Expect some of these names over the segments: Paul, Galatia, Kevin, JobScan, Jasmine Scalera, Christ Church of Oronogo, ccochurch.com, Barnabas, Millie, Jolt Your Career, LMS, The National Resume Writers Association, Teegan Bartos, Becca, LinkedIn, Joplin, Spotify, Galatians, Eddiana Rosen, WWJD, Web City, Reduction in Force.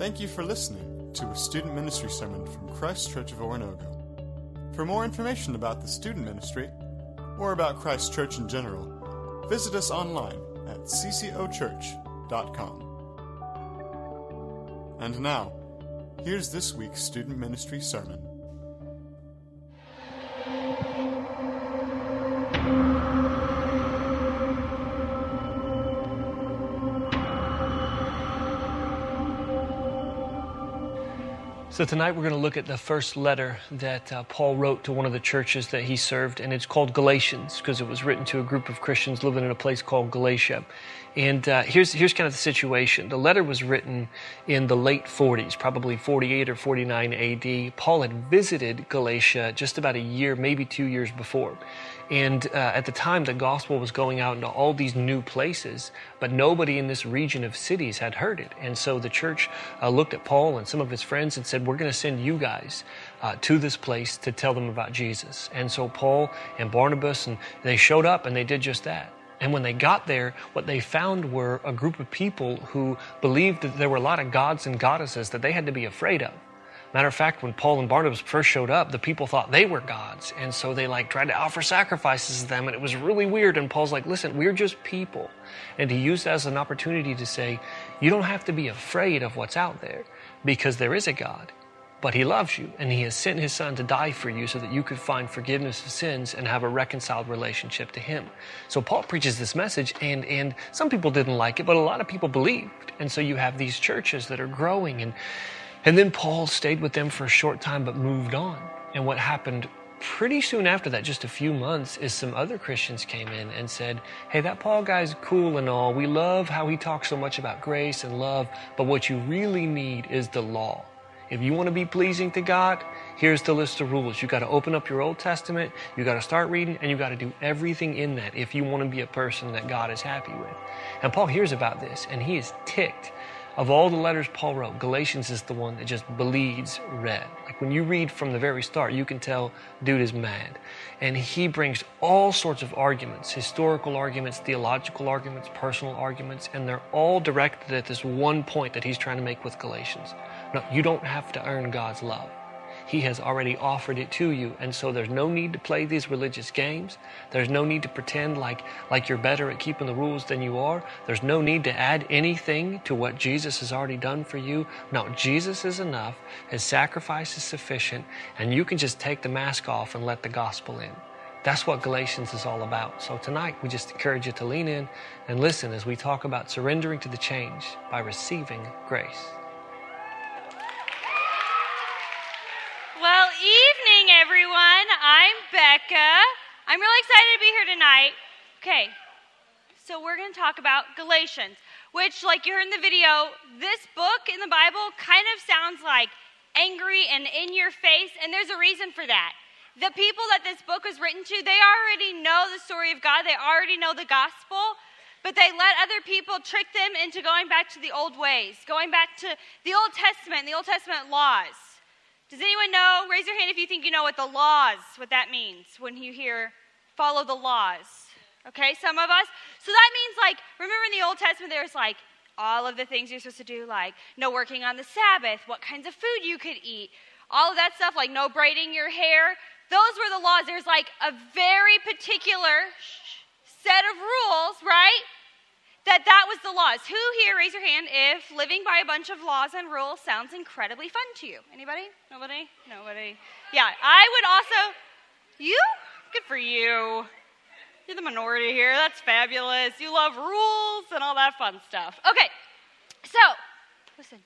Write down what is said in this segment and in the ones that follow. Thank you for listening to a student ministry sermon from Christ Church of Oronogo. For more information about the student ministry, or about Christ Church in general, visit us online at ccochurch.com. And now, here's this week's student ministry sermon. So tonight we're going to look at the first letter that Paul wrote to one of the churches that he served, and it's called Galatians because it was written to a group of Christians living in a place called Galatia. And here's kind of the situation. The letter was written in the late 40s, probably 48 or 49 AD. Paul had visited Galatia just about a year, maybe 2 years before. And at the time, the gospel was going out into all these new places, but nobody in this region of cities had heard it. And so the church looked at Paul and some of his friends and said, we're going to send you guys to this place to tell them about Jesus. And so Paul and Barnabas, and they showed up and they did just that. And when they got there, what they found were a group of people who believed that there were a lot of gods and goddesses that they had to be afraid of. Matter of fact, when Paul and Barnabas first showed up, the people thought they were gods. And so they tried to offer sacrifices to them, and it was really weird. And Paul's like, listen, we're just people. And he used that as an opportunity to say, you don't have to be afraid of what's out there because there is a God, but he loves you. And he has sent his son to die for you so that you could find forgiveness of sins and have a reconciled relationship to him. So Paul preaches this message, and some people didn't like it, but a lot of people believed. And so you have these churches that are growing, and then Paul stayed with them for a short time but moved on. And what happened pretty soon after that, just a few months, is some other Christians came in and said, hey, that Paul guy's cool and all. We love how he talks so much about grace and love, but what you really need is the law. If you want to be pleasing to God, here's the list of rules. You got to open up your Old Testament, you got to start reading, and you got to do everything in that if you want to be a person that God is happy with. And Paul hears about this, and he is ticked. Of all the letters Paul wrote, Galatians is the one that just bleeds red. When you read from the very start, you can tell dude is mad. And he brings all sorts of arguments, historical arguments, theological arguments, personal arguments, and they're all directed at this one point that he's trying to make with Galatians. No, you don't have to earn God's love. He has already offered it to you, and so there's no need to play these religious games. There's no need to pretend like you're better at keeping the rules than you are. There's no need to add anything to what Jesus has already done for you. No, Jesus is enough. His sacrifice is sufficient, and you can just take the mask off and let the gospel in. That's what Galatians is all about. So tonight, we just encourage you to lean in and listen as we talk about surrendering to the change by receiving grace. Well, evening, everyone. I'm Becca. I'm really excited to be here tonight. Okay, so we're going to talk about Galatians, which, like you heard in the video, this book in the Bible kind of sounds like angry and in your face, and there's a reason for that. The people that this book was written to, they already know the story of God. They already know the gospel, but they let other people trick them into going back to the old ways, going back to the Old Testament and the Old Testament laws. Does anyone know? Raise your hand if you think you know what that means when you hear follow the laws. Okay, some of us. So that means remember in the Old Testament there's all of the things you're supposed to do, no working on the Sabbath, what kinds of food you could eat, all of that stuff, no braiding your hair. Those were the laws. There's a very particular set of rules, right? That was the laws. Who here, raise your hand, if living by a bunch of laws and rules sounds incredibly fun to you? Anybody? Nobody? Nobody? Yeah, I would also, you? Good for you. You're the minority here. That's fabulous. You love rules and all that fun stuff. Okay, so, listen.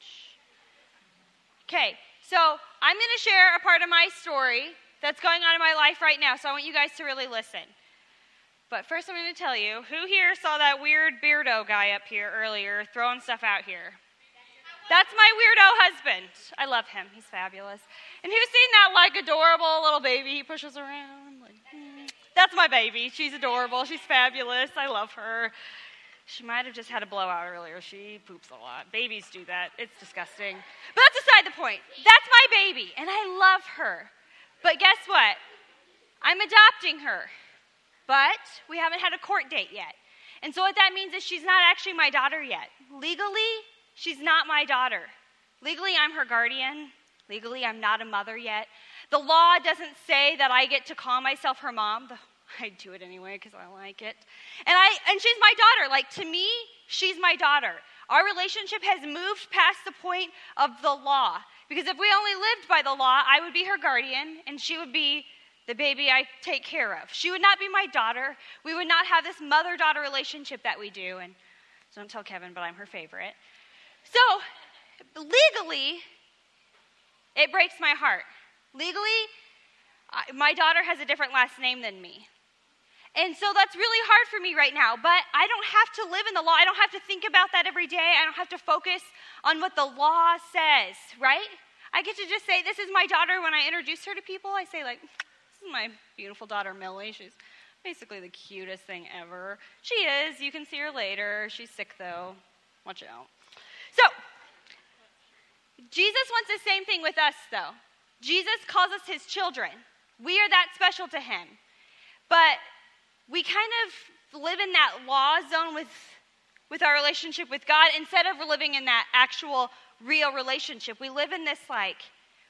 Okay, so I'm going to share a part of my story that's going on in my life right now, so I want you guys to really listen. But first I'm going to tell you, who here saw that weird beardo guy up here earlier throwing stuff out here? That's my weirdo husband. I love him. He's fabulous. And who's seen that adorable little baby he pushes around? That's my baby. She's adorable. She's fabulous. I love her. She might have just had a blowout earlier. She poops a lot. Babies do that. It's disgusting. But that's beside the point. That's my baby, and I love her. But guess what? I'm adopting her. But we haven't had a court date yet. And so what that means is she's not actually my daughter yet. Legally, she's not my daughter. Legally, I'm her guardian. Legally, I'm not a mother yet. The law doesn't say that I get to call myself her mom. I do it anyway because I like it. And she's my daughter. Like, to me, she's my daughter. Our relationship has moved past the point of the law. Because if we only lived by the law, I would be her guardian, and she would be the baby I take care of. She would not be my daughter. We would not have this mother-daughter relationship that we do. And don't tell Kevin, but I'm her favorite. So, legally, it breaks my heart. Legally, my daughter has a different last name than me. And so that's really hard for me right now, but I don't have to live in the law. I don't have to think about that every day. I don't have to focus on what the law says, right? I get to just say, this is my daughter. When I introduce her to people, I say, like, this is my beautiful daughter, Millie. She's basically the cutest thing ever. She is. You can see her later. She's sick, though. Watch out. So, Jesus wants the same thing with us, though. Jesus calls us his children. We are that special to him. But we kind of live in that law zone with our relationship with God instead of living in that actual real relationship. We live in this, like,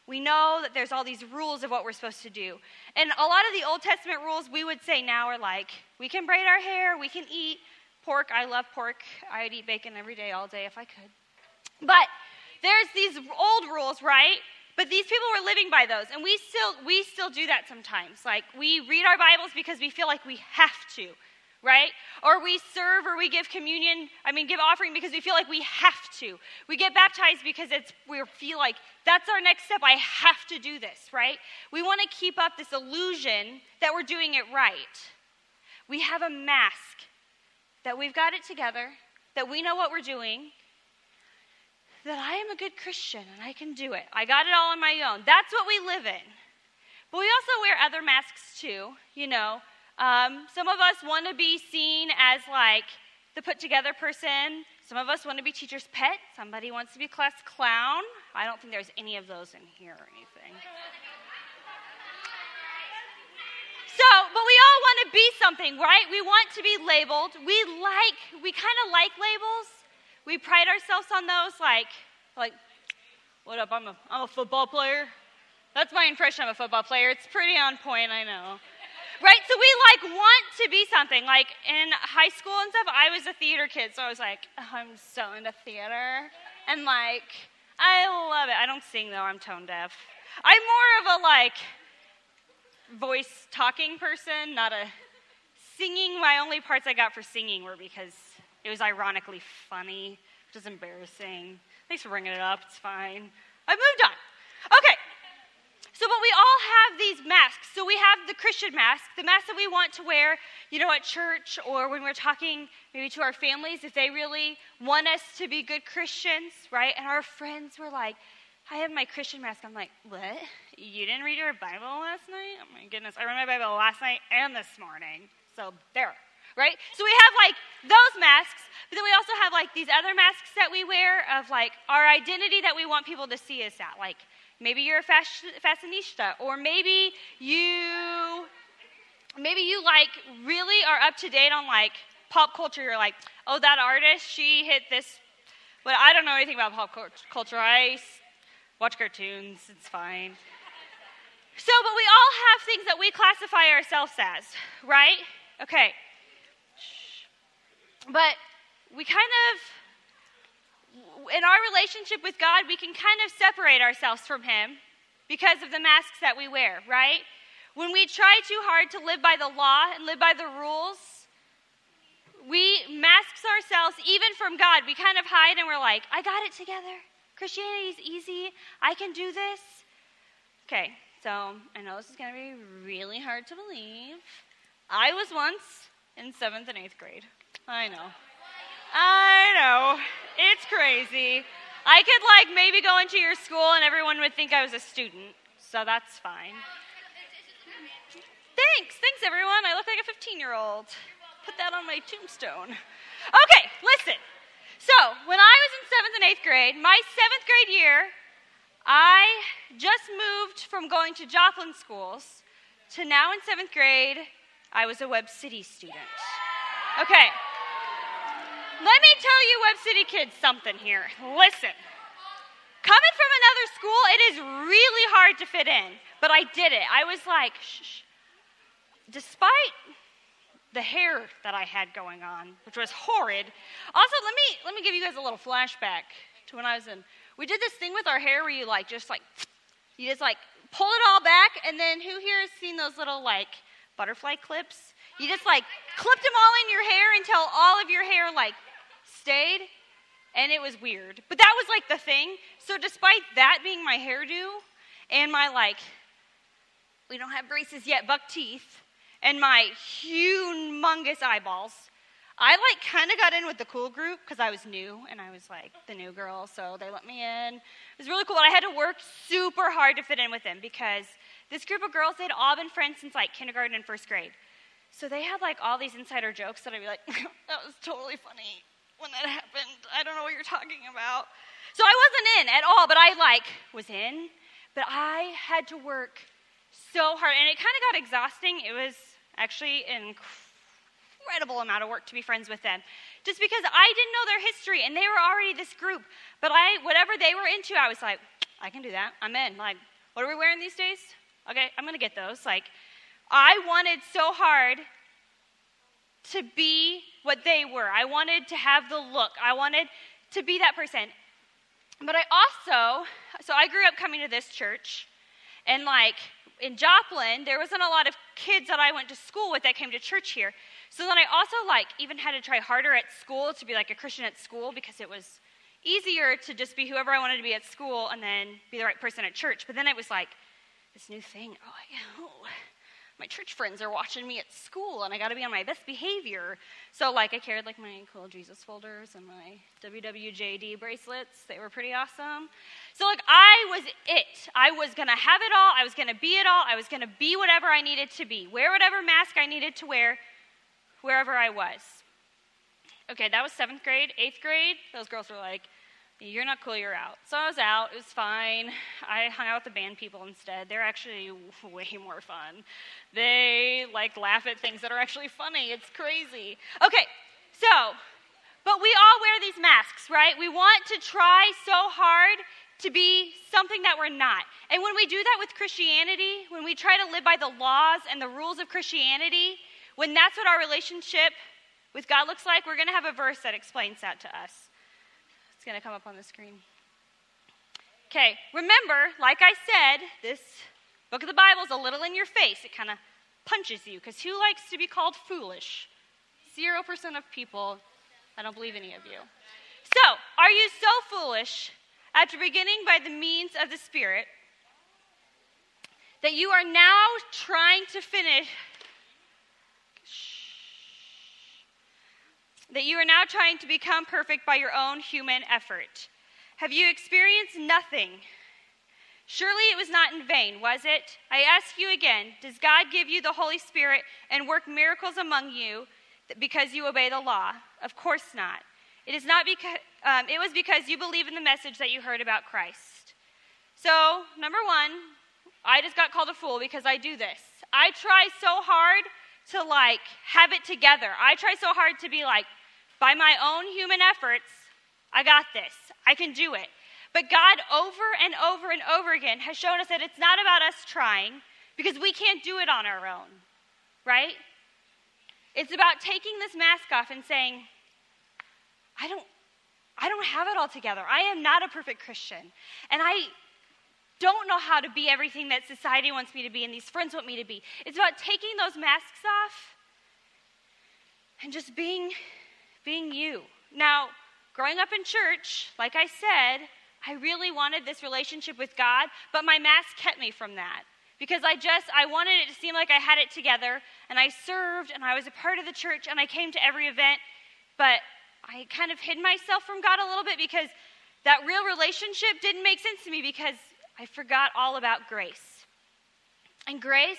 we know that there's all these rules of what we're supposed to do. And a lot of the Old Testament rules we would say now are like, we can braid our hair, we can eat pork. I love pork. I'd eat bacon every day, all day if I could. But there's these old rules, right? But these people were living by those, and we still do that sometimes. Like, we read our Bibles because we feel like we have to, right? Or we serve or we give communion, give offering because we feel like we have to. We get baptized because we feel like that's our next step. I have to do this, right? We want to keep up this illusion that we're doing it right. We have a mask that we've got it together, that we know what we're doing, that I am a good Christian and I can do it. I got it all on my own. That's what we live in. But we also wear other masks too, you know. Some of us want to be seen as like the put-together person. Some of us want to be teacher's pet. Somebody wants to be class clown. I don't think there's any of those in here or anything. But we all want to be something, right? We want to be labeled. We kind of like labels. We pride ourselves on those, like, what up, I'm a football player. That's my impression of a football player. It's pretty on point, I know. Right? So we, want to be something. Like, in high school and stuff, I was a theater kid, so I was like, oh, I'm so into theater. And, I love it. I don't sing, though. I'm tone deaf. I'm more of a, voice talking person, not a singing. My only parts I got for singing were because it was ironically funny, which is embarrassing. Thanks for bringing it up. It's fine. I've moved on. Okay. So, but we all have these masks. So we have the Christian mask, the mask that we want to wear, at church or when we're talking maybe to our families, if they really want us to be good Christians, right? And our friends were like, I have my Christian mask. I'm like, what? You didn't read your Bible last night? Oh, my goodness. I read my Bible last night and this morning. So there. Right? So we have, those masks, but then we also have, these other masks that we wear of, our identity that we want people to see us at. Like, maybe you're a fashionista, or maybe you, really are up to date on, pop culture. You're like, oh, that artist, she hit this. Well, I don't know anything about pop culture. I watch cartoons. It's fine. So, but we all have things that we classify ourselves as, right? Okay. But we kind of, in our relationship with God, we can kind of separate ourselves from him because of the masks that we wear, right? When we try too hard to live by the law and live by the rules, we mask ourselves even from God. We kind of hide and we're like, I got it together. Christianity is easy. I can do this. Okay, so I know this is going to be really hard to believe. I was once in 7th and 8th grade. I know. It's crazy. I could maybe go into your school and everyone would think I was a student, so that's fine. Thanks everyone. I look like a 15-year-old. Put that on my tombstone. Okay, listen. So, when I was in 7th and 8th grade, my 7th grade year, I just moved from going to Joplin schools to now in 7th grade, I was a Web City student. Okay. Let me tell you Web City kids something here. Listen. Coming from another school, it is really hard to fit in, but I did it. I was like, shh. Despite the hair that I had going on, which was horrid. Also, let me give you guys a little flashback to when I was in. We did this thing with our hair where you just pull it all back, and then who here has seen those little butterfly clips? You just clipped them all in your hair until all of your hair stayed, and it was weird. But that was the thing. So despite that being my hairdo and my we don't have braces yet, buck teeth, and my humongous eyeballs, I kind of got in with the cool group because I was new and I was the new girl, so they let me in. It was really cool. I had to work super hard to fit in with them because this group of girls, they'd all been friends since kindergarten and first grade. So they had all these insider jokes that I'd be that was totally funny when that happened. I don't know what you're talking about. So I wasn't in at all, but I was in, but I had to work so hard, and it kind of got exhausting. It was actually an incredible amount of work to be friends with them, just because I didn't know their history, and they were already this group, but whatever they were into, I was I can do that. I'm in. What are we wearing these days? Okay, I'm going to get those. I wanted so hard to be what they were. I wanted to have the look. I wanted to be that person, but I grew up coming to this church, and in Joplin, there wasn't a lot of kids that I went to school with that came to church here. So then I also even had to try harder at school to be a Christian at school, because it was easier to just be whoever I wanted to be at school and then be the right person at church. But then it was this new thing. Oh, my church friends are watching me at school, and I got to be on my best behavior. So I carried my cool Jesus folders and my WWJD bracelets. They were pretty awesome. So I was it. I was going to have it all. I was going to be it all. I was going to be whatever I needed to be, wear whatever mask I needed to wear, wherever I was. Okay, that was 7th grade. 8th grade, those girls were you're not cool, you're out. So I was out. It was fine. I hung out with the band people instead. They're actually way more fun. They laugh at things that are actually funny. It's crazy. Okay, but we all wear these masks, right? We want to try so hard to be something that we're not. And when we do that with Christianity, when we try to live by the laws and the rules of Christianity, when that's what our relationship with God looks like, we're going to have a verse that explains that to us. Going to come up on the screen. Okay, remember, like I said, this book of the Bible is a little in your face. It kind of punches you, because who likes to be called foolish? 0% of people. I don't believe any of you. So, are you so foolish after beginning by the means of the Spirit that you are now trying to finish? That you are now trying to become perfect by your own human effort? Have you experienced nothing? Surely it was not in vain, was it? I ask you again, does God give you the Holy Spirit and work miracles among you because you obey the law? Of course not. It is not because it was because you believe in the message that you heard about Christ. So, number one, I just got called a fool because I do this. I try so hard to have it together. I try so hard to be by my own human efforts, I got this. I can do it. But God over and over and over again has shown us that it's not about us trying, because we can't do it on our own, right? It's about taking this mask off and saying, I don't have it all together. I am not a perfect Christian. And I don't know how to be everything that society wants me to be and these friends want me to be. It's about taking those masks off and just being you. Now, growing up in church, like I said, I really wanted this relationship with God, but my mask kept me from that, because I wanted it to seem like I had it together, and I served, and I was a part of the church, and I came to every event, but I kind of hid myself from God a little bit, because that real relationship didn't make sense to me, because I forgot all about grace. And grace,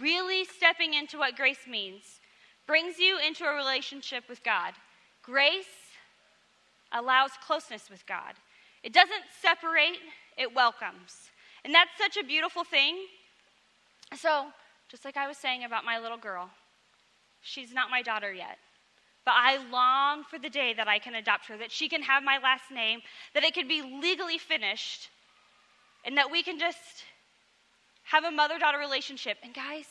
really stepping into what grace means, brings you into a relationship with God. Grace allows closeness with God. It doesn't separate, it welcomes. And that's such a beautiful thing. So, just like I was saying about my little girl, she's not my daughter yet, but I long for the day that I can adopt her, that she can have my last name, that it can be legally finished, and that we can just have a mother-daughter relationship. And guys,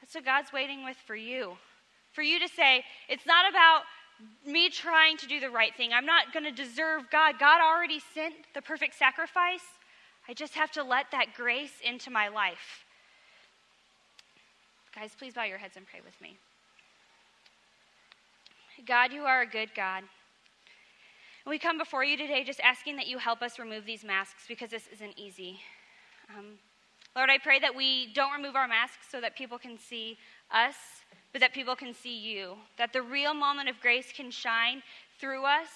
that's what God's waiting with for you to say, it's not about me trying to do the right thing. I'm not going to deserve God. God already sent the perfect sacrifice. I just have to let that grace into my life. Guys, please bow your heads and pray with me. God, you are a good God. We come before you today just asking that you help us remove these masks, because this isn't easy. Lord, I pray that we don't remove our masks so that people can see us, but that people can see you, that the real moment of grace can shine through us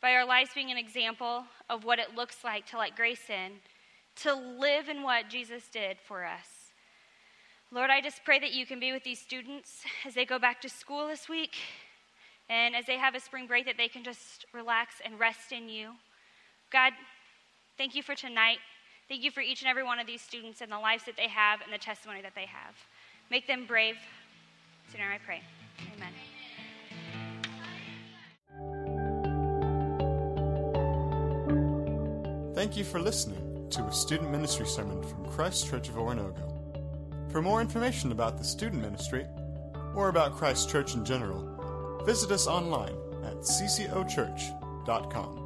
by our lives being an example of what it looks like to let grace in, to live in what Jesus did for us. Lord, I just pray that you can be with these students as they go back to school this week, and as they have a spring break, that they can just relax and rest in you. God, thank you for tonight. Thank you for each and every one of these students and the lives that they have and the testimony that they have. Make them brave. It's in our name I pray. Amen. Thank you for listening to a student ministry sermon from Christ Church of Oronogo. For more information about the student ministry or about Christ Church in general, visit us online at ccochurch.com.